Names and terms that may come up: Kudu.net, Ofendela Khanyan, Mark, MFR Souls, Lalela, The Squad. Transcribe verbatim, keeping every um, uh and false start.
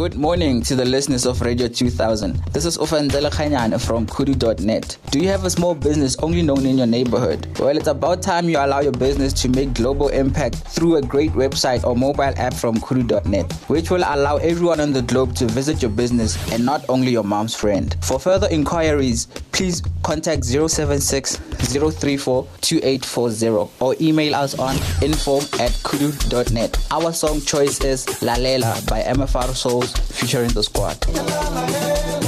Good morning to the listeners of Radio two thousand. This is Ofendela Khanyan from Kudu dot net. Do you have a small business only known in your neighborhood? Well, it's about time you allow your business to make global impact through a great website or mobile app from Kudu dot net, which will allow everyone on the globe to visit your business and not only your mom's friend. For further inquiries, please contact zero seven six, zero three four, two eight four zero or email us on info at kudu dot net. Our song choice is Lalela by M F R Souls featuring The Squad.